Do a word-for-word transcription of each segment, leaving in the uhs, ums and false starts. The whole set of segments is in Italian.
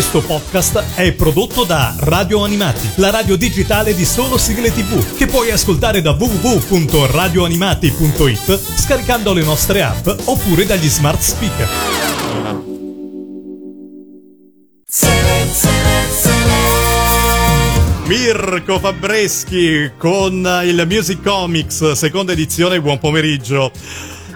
Questo podcast è prodotto da Radio Animati, la radio digitale di Solo Sigle tivù, che puoi ascoltare da w w w punto radio animati punto i t scaricando le nostre app oppure dagli smart speaker. Mirko Fabbreschi con il Musicomics, seconda edizione, buon pomeriggio.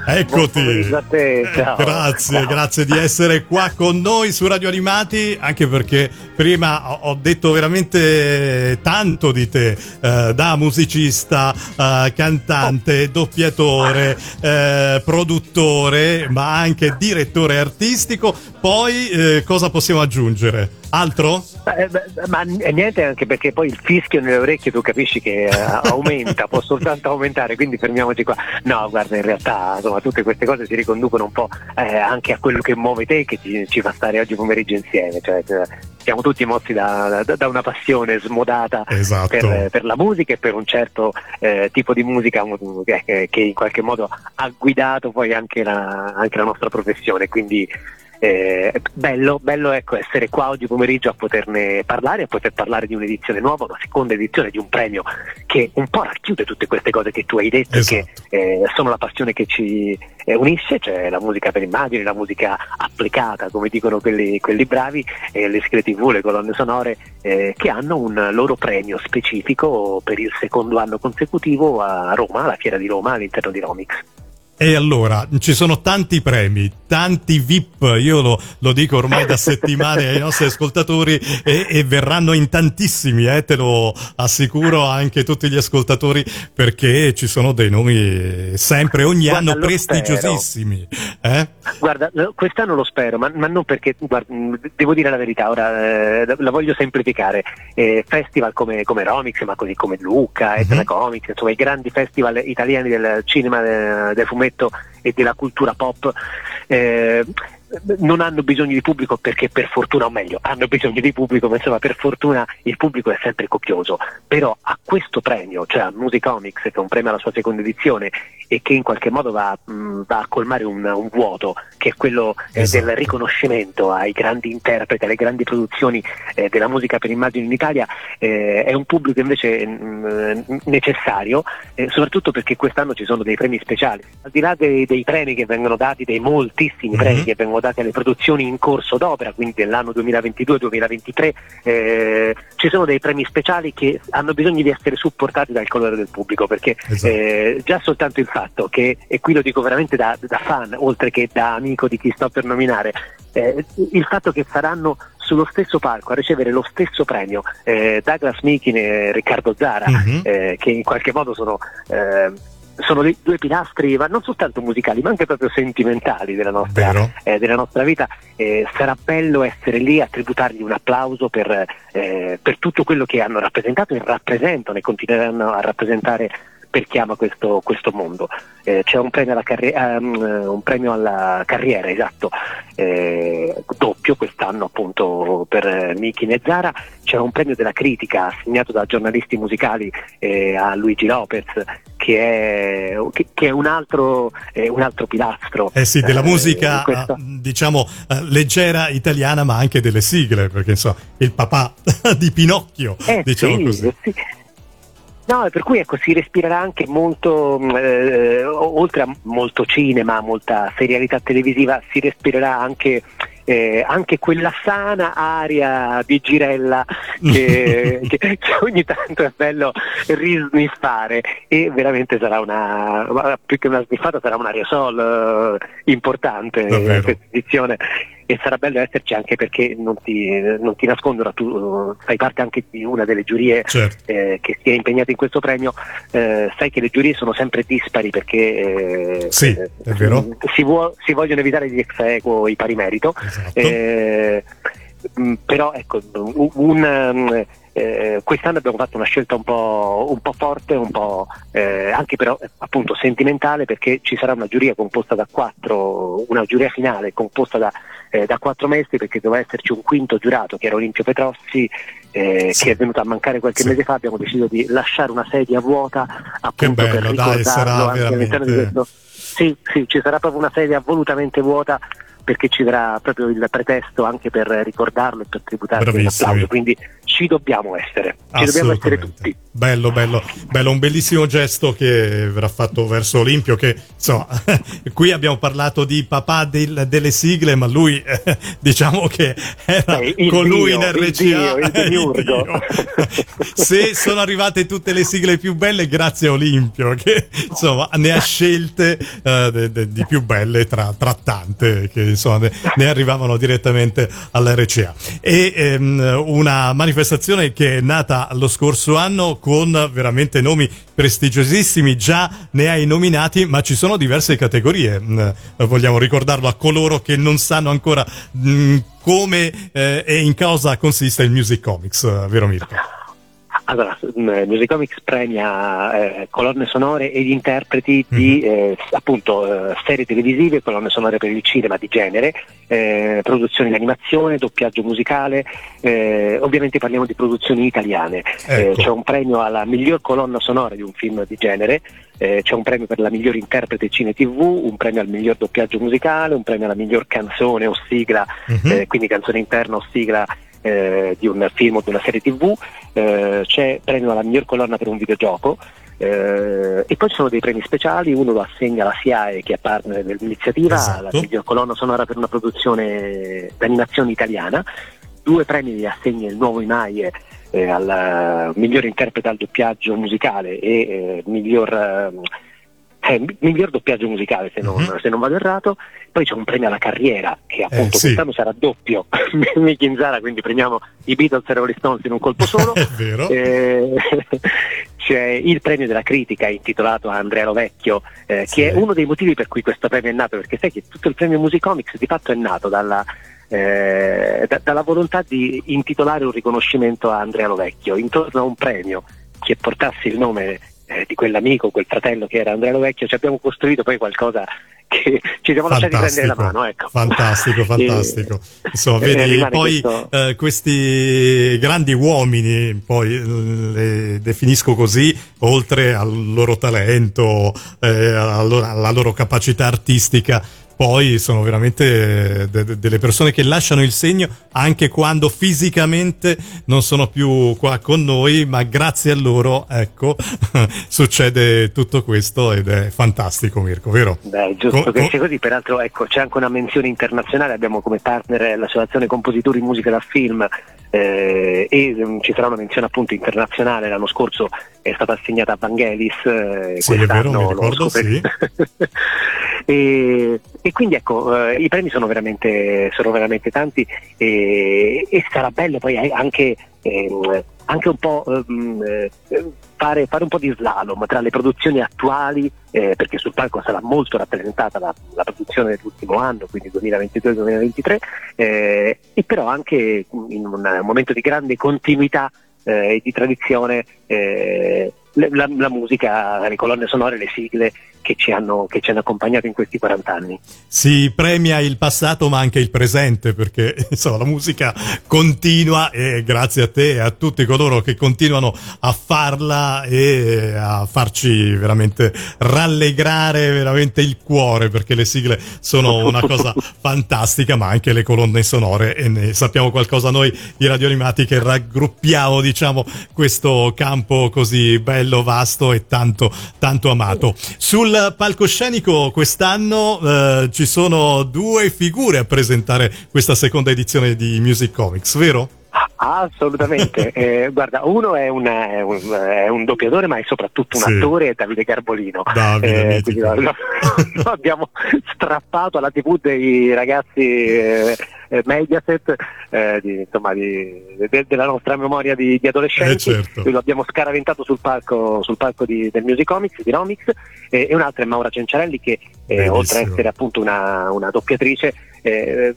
Eccoti, a te, ciao. grazie, ciao. grazie di essere qua con noi su Radio Animati, anche perché prima ho detto veramente tanto di te, eh, da musicista, eh, cantante, doppiatore, eh, produttore, ma anche direttore artistico. Poi eh, cosa possiamo aggiungere? Altro? Eh, ma niente, anche perché poi il fischio nelle orecchie tu capisci che eh, aumenta, può soltanto aumentare, quindi fermiamoci qua. No, guarda, in realtà insomma tutte queste cose si riconducono un po' eh, anche a quello che muove te, che ci, ci fa stare oggi pomeriggio insieme, cioè siamo tutti mossi da, da, da una passione smodata, esatto, per, per la musica e per un certo eh, tipo di musica che, che in qualche modo ha guidato poi anche la, anche la nostra professione, quindi Eh, bello, bello ecco essere qua oggi pomeriggio a poterne parlare, a poter parlare di un'edizione nuova, una seconda edizione di un premio che un po' racchiude tutte queste cose che tu hai detto, esatto, che eh, sono la passione che ci eh, unisce, cioè la musica per immagini, la musica applicata, come dicono quelli, quelli bravi, eh, le sigle tivù, le colonne sonore, eh, che hanno un loro premio specifico per il secondo anno consecutivo a Roma, alla Fiera di Roma, all'interno di Romics. E allora, ci sono tanti premi, tanti V I P, io lo, lo dico ormai da settimane ai nostri ascoltatori e, e verranno in tantissimi, eh, te lo assicuro, anche tutti gli ascoltatori, perché ci sono dei nomi sempre, ogni guarda, anno prestigiosissimi. Eh? Guarda, quest'anno lo spero, ma, ma non perché, guarda, devo dire la verità, ora eh, la voglio semplificare, eh, festival come, come Romics, ma così come Lucca, e mm-hmm. Comics, insomma i grandi festival italiani del cinema, del, del fumetto e della cultura pop eh, non hanno bisogno di pubblico, perché per fortuna, o meglio hanno bisogno di pubblico, ma insomma per fortuna il pubblico è sempre copioso, però a questo premio, cioè a Musicomics, che è un premio alla sua seconda edizione e che in qualche modo va, mh, va a colmare un, un vuoto che è quello eh, esatto, del riconoscimento ai grandi interpreti, alle grandi produzioni eh, della musica per immagini in Italia, eh, è un pubblico invece mh, necessario, eh, soprattutto perché quest'anno ci sono dei premi speciali, al di là dei, dei premi che vengono dati, dei moltissimi mm-hmm. premi che vengono dati alle produzioni in corso d'opera, quindi dell'anno duemilaventidue duemilaventitré, eh, ci sono dei premi speciali che hanno bisogno di essere supportati dal colore del pubblico, perché esatto, eh, già soltanto il fatto che, e qui lo dico veramente da, da fan oltre che da amico di chi sto per nominare, eh, il fatto che saranno sullo stesso palco a ricevere lo stesso premio eh, Douglas Meakin e Riccardo Zara, mm-hmm. eh, che in qualche modo sono eh, sono dei, due pilastri, ma non soltanto musicali ma anche proprio sentimentali della nostra, eh, della nostra vita, eh, sarà bello essere lì a tributargli un applauso per, eh, per tutto quello che hanno rappresentato e rappresentano e continueranno a rappresentare per chi ama questo, questo mondo. Eh, c'è un premio alla, carri- um, un premio alla carriera, esatto, eh, doppio quest'anno appunto per eh, Meakin e Zara, c'è un premio della critica assegnato da giornalisti musicali eh, a Luigi Lopez, che è, che, che è un altro eh, un altro pilastro eh sì, della eh, musica questa... diciamo eh, leggera italiana, ma anche delle sigle, perché insomma il papà di Pinocchio, eh, diciamo sì, così. Sì. No, per cui ecco si respirerà anche molto, eh, oltre a molto cinema, molta serialità televisiva, si respirerà anche eh, anche quella sana aria di girella che, che, che ogni tanto è bello risniffare, e veramente sarà una, più che una sniffata sarà un aerosol eh, importante davvero, in questa edizione. E sarà bello esserci anche perché non ti, non ti nascondono, tu fai parte anche di una delle giurie, certo, eh, che si è impegnata in questo premio, eh, sai che le giurie sono sempre dispari perché eh, sì, eh, è vero. Si, vuo, si vogliono evitare gli ex aequo, i pari merito, esatto, eh, mh, però ecco un, un Eh, quest'anno abbiamo fatto una scelta un po', un po' forte, un po' eh, anche però appunto sentimentale, perché ci sarà una giuria composta da quattro, una giuria finale composta da, eh, da quattro maestri, perché doveva esserci un quinto giurato che era Olimpio Petrossi, eh, sì, che è venuto a mancare qualche sì, mese fa. Abbiamo deciso di lasciare una sedia vuota appunto, che bello, per ricordarlo, dai, sarà anche veramente... all'interno di questo. Sì, sì, ci sarà proprio una sedia volutamente vuota perché ci darà proprio il pretesto anche per ricordarlo e per tributarlo un applauso, quindi ci dobbiamo essere, ci dobbiamo essere tutti. Bello, bello, bello, un bellissimo gesto che verrà fatto verso Olimpio, che insomma qui abbiamo parlato di papà del, delle sigle, ma lui eh, diciamo che era eh, colui in R C A, il dio, il dio. Se sono arrivate tutte le sigle più belle grazie a Olimpio, che insomma ne ha scelte eh, de, de, di più belle tra, tra tante che insomma ne, ne arrivavano direttamente all'R C A. E ehm, una manifestazione che è nata lo scorso anno con veramente nomi prestigiosissimi, già ne hai nominati, ma ci sono diverse categorie, eh, vogliamo ricordarlo a coloro che non sanno ancora mh, come eh, e in cosa consiste il Musicomics, vero Mirko? Allora, Musicomics premia eh, colonne sonore ed interpreti di mm-hmm. eh, appunto eh, serie televisive, colonne sonore per il cinema di genere, eh, produzioni di animazione, doppiaggio musicale, eh, ovviamente parliamo di produzioni italiane. Ecco. Eh, c'è un premio alla miglior colonna sonora di un film di genere, eh, c'è un premio per la miglior interprete cine tv, un premio al miglior doppiaggio musicale, un premio alla miglior canzone o sigla, mm-hmm. eh, quindi canzone interna o sigla Eh, di un film o di una serie tv, eh, c'è premio alla miglior colonna per un videogioco, eh, e poi ci sono dei premi speciali, uno lo assegna la SIAE, che è partner dell'iniziativa, esatto. La miglior colonna sonora per una produzione d'animazione italiana, due premi li assegna il nuovo IMAIE eh, al miglior interprete al doppiaggio musicale e eh, miglior... Eh, Eh, miglior doppiaggio musicale se non, mm-hmm. se non vado errato. Poi c'è un premio alla carriera che appunto eh, sì. quest'anno sarà doppio Meakin Zara, quindi premiamo i Beatles e Rolling Stones in un colpo solo. È vero. Eh, c'è il premio della critica intitolato a Andrea Lovecchio, eh, sì. che è uno dei motivi per cui questo premio è nato, perché sai che tutto il premio Musicomics di fatto è nato dalla eh, da, dalla volontà di intitolare un riconoscimento a Andrea Lovecchio intorno a un premio che portasse il nome di quell'amico, quel fratello che era Andrea Lovecchio. Ci abbiamo costruito poi qualcosa che ci siamo lasciati prendere la mano, ecco. Fantastico, fantastico. E, insomma, vedi poi questo... eh, questi grandi uomini, poi le definisco così, oltre al loro talento, eh, alla loro capacità artistica, poi sono veramente delle persone che lasciano il segno anche quando fisicamente non sono più qua con noi, ma grazie a loro, ecco, succede tutto questo ed è fantastico, Mirko, vero? Beh, giusto che sia così, peraltro ecco, c'è anche una menzione internazionale, abbiamo come partner l'associazione Compositori Musica da Film, eh, e um, ci sarà una menzione appunto internazionale. L'anno scorso è stata assegnata a Vangelis, eh, sì, quest'anno è vero, mi ricordo, sì. e, e quindi ecco, eh, i premi sono veramente sono veramente tanti, e, e sarà bello poi anche eh, anche un po' eh, fare, fare un po' di slalom tra le produzioni attuali, eh, perché sul palco sarà molto rappresentata la, la produzione dell'ultimo anno, quindi duemilaventidue duemilaventitré, eh, e però anche in un momento di grande continuità e eh, di tradizione, eh, la, la musica, le colonne sonore, le sigle che ci hanno che ci hanno accompagnato in questi quaranta anni. Si premia il passato ma anche il presente, perché insomma la musica continua, e grazie a te e a tutti coloro che continuano a farla e a farci veramente rallegrare veramente il cuore, perché le sigle sono una cosa fantastica, ma anche le colonne sonore, e ne sappiamo qualcosa noi di Radio Animati, che raggruppiamo diciamo questo campo così bello, vasto e tanto tanto amato. Sul Sul palcoscenico quest'anno eh, ci sono due figure a presentare questa seconda edizione di Musicomics, vero? Assolutamente. eh, guarda, uno è, una, è, un, è un doppiatore, ma è soprattutto un sì. attore, è Davide Carbolino. Davide, eh, quindi, no, no, no, abbiamo strappato alla tivù dei ragazzi eh, Mediaset, eh, di, insomma di, de, della nostra memoria di, di adolescenti, eh certo. Lo abbiamo scaraventato sul palco sul palco di, del Musicomics, di Romics, eh, e un'altra è Maura Cenciarelli, che eh, oltre ad essere appunto una, una doppiatrice, eh,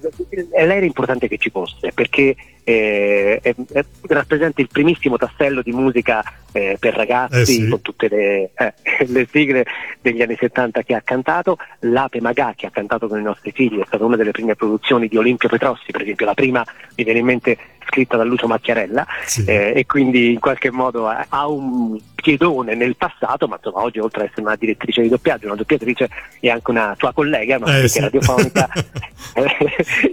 lei era importante che ci fosse, perché eh, è, è, rappresenta il primissimo tassello di musica eh, per ragazzi, eh sì. con tutte le, eh, le sigle degli anni settanta che ha cantato. L'Ape Magà, che ha cantato con i nostri figli, è stata una delle prime produzioni di Olimpio Petrossi, per esempio la prima, mi viene in mente scritta da Lucio Macchiarella, sì. eh, e quindi in qualche modo ha un piedone nel passato, ma insomma oggi, oltre ad essere una direttrice di doppiaggio, una doppiatrice, è anche una tua collega, no? eh, che sì. è radiofonica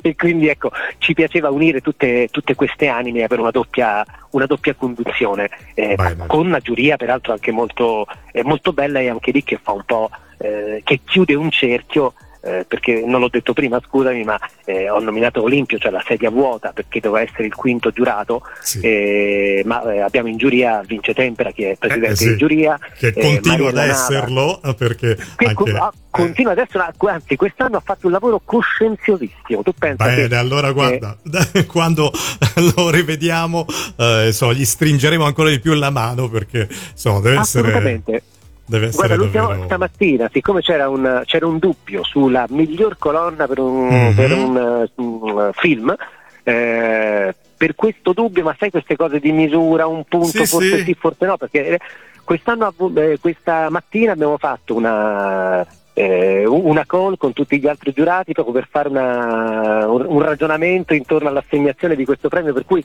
e quindi ecco, ci piaceva unire tutte, tutte queste anime per una doppia, una doppia conduzione, eh, vai, vai. con una giuria peraltro anche molto, eh, molto bella, e anche lì che fa un po' eh, che chiude un cerchio. Eh, perché non l'ho detto prima, scusami, ma eh, ho nominato Olimpio, cioè la sedia vuota, perché doveva essere il quinto giurato, sì. eh, ma eh, abbiamo in giuria Vince Tempera, che è presidente eh, sì. di giuria, che eh, continua Mariella ad esserlo Nava, perché che anche... co- ah, continua ad esserlo, anzi quest'anno ha fatto un lavoro coscienziosissimo, tu pensa. Bene, che, allora guarda, eh, quando lo rivediamo eh, so, gli stringeremo ancora di più la mano, perché so, deve assolutamente. essere... Deve Guarda, davvero... stamattina, siccome c'era un, c'era un dubbio sulla miglior colonna per un, mm-hmm. per un uh, film, eh, per questo dubbio, ma sai queste cose di misura, un punto, sì, forse sì. sì, forse no, perché quest'anno, eh, questa mattina abbiamo fatto una... Eh, una call con tutti gli altri giurati proprio per fare una, un ragionamento intorno all'assegnazione di questo premio, per cui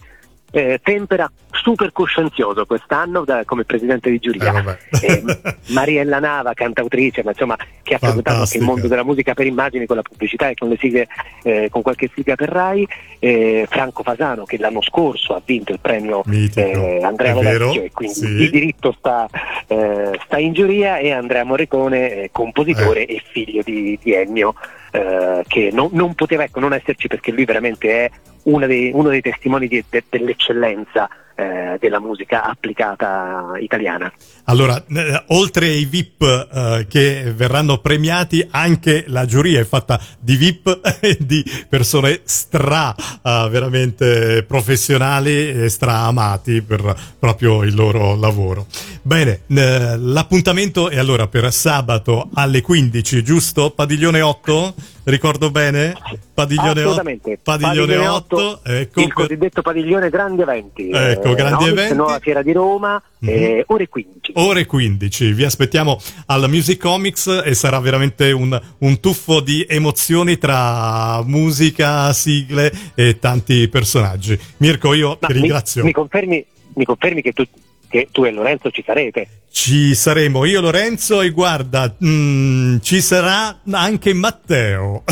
eh, Tempera super coscienzioso quest'anno da, come presidente di giuria, eh, eh, Mariella Nava, cantautrice, ma insomma che ha frequentato anche il mondo della musica per immagini, con la pubblicità e con le sigle, eh, con qualche sigla per Rai, eh, Franco Fasano, che l'anno scorso ha vinto il premio eh, Andrea Lovecchio, e quindi sì. di diritto sta, eh, sta in giuria, e Andrea Morricone, eh, compositore eh. e figlio di, di Ennio, eh, che non, non poteva ecco, non esserci, perché lui veramente è una dei, uno dei testimoni di, de, dell'eccellenza eh, della musica applicata italiana. Allora, eh, oltre ai V I P eh, che verranno premiati, anche la giuria è fatta di V I P e di persone stra eh, veramente professionali e stra amati per proprio il loro lavoro. Bene, eh, l'appuntamento è allora per sabato alle quindici, giusto? Padiglione otto? Ricordo bene? Padiglione Assolutamente. Padiglione, padiglione otto, otto, ecco, il cosiddetto padiglione grandi eventi. Ecco, grandi eh, eventi. Nuova Fiera di Roma, mm-hmm. eh, ore quindici. Ore quindici, vi aspettiamo alla Musicomics, e sarà veramente un, un tuffo di emozioni tra musica, sigle e tanti personaggi. Mirko, io Ma ti ringrazio. Mi, mi, confermi, mi confermi che tu... che tu e Lorenzo ci sarete? Ci saremo io, Lorenzo, e guarda, mh, ci sarà anche Matteo.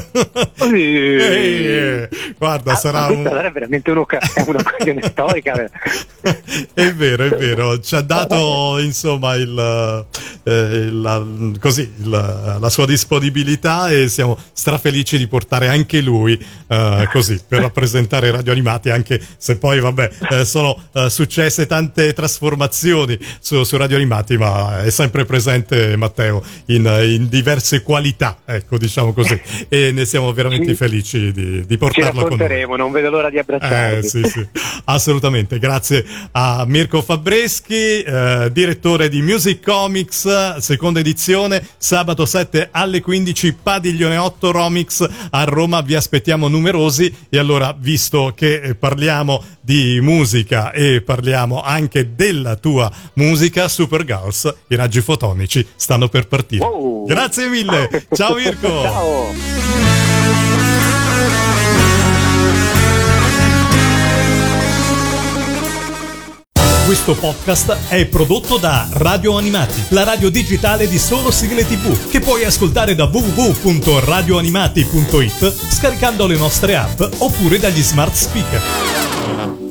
e, guarda, ah, sarà un... sarà veramente un'occasione storica. È vero, è vero, ci ha dato insomma il, eh, il così il, la sua disponibilità, e siamo strafelici di portare anche lui eh, così per rappresentare Radio Animati, anche se poi vabbè eh, sono eh, successe tante trasformazioni su, su Radio Animati, ma è sempre presente Matteo in, in diverse qualità, ecco, diciamo così, e ne siamo veramente sì. felici di, di portarlo con noi. Non vedo l'ora di abbracciarti. Eh, sì, sì. Assolutamente, grazie a Mirko Fabbreschi, eh, direttore di Musicomics, seconda edizione, sabato sette alle quindici, Padiglione otto, Romics a Roma, vi aspettiamo numerosi. E allora, visto che parliamo di musica e parliamo anche della tua musica, Super Girls, i raggi fotonici stanno per partire. Wow. Grazie mille, ciao Mirko. Ciao. Questo podcast è prodotto da Radio Animati, la radio digitale di Solo Sigle tivù, che puoi ascoltare da w w w punto radio animati punto i t, scaricando le nostre app oppure dagli smart speaker.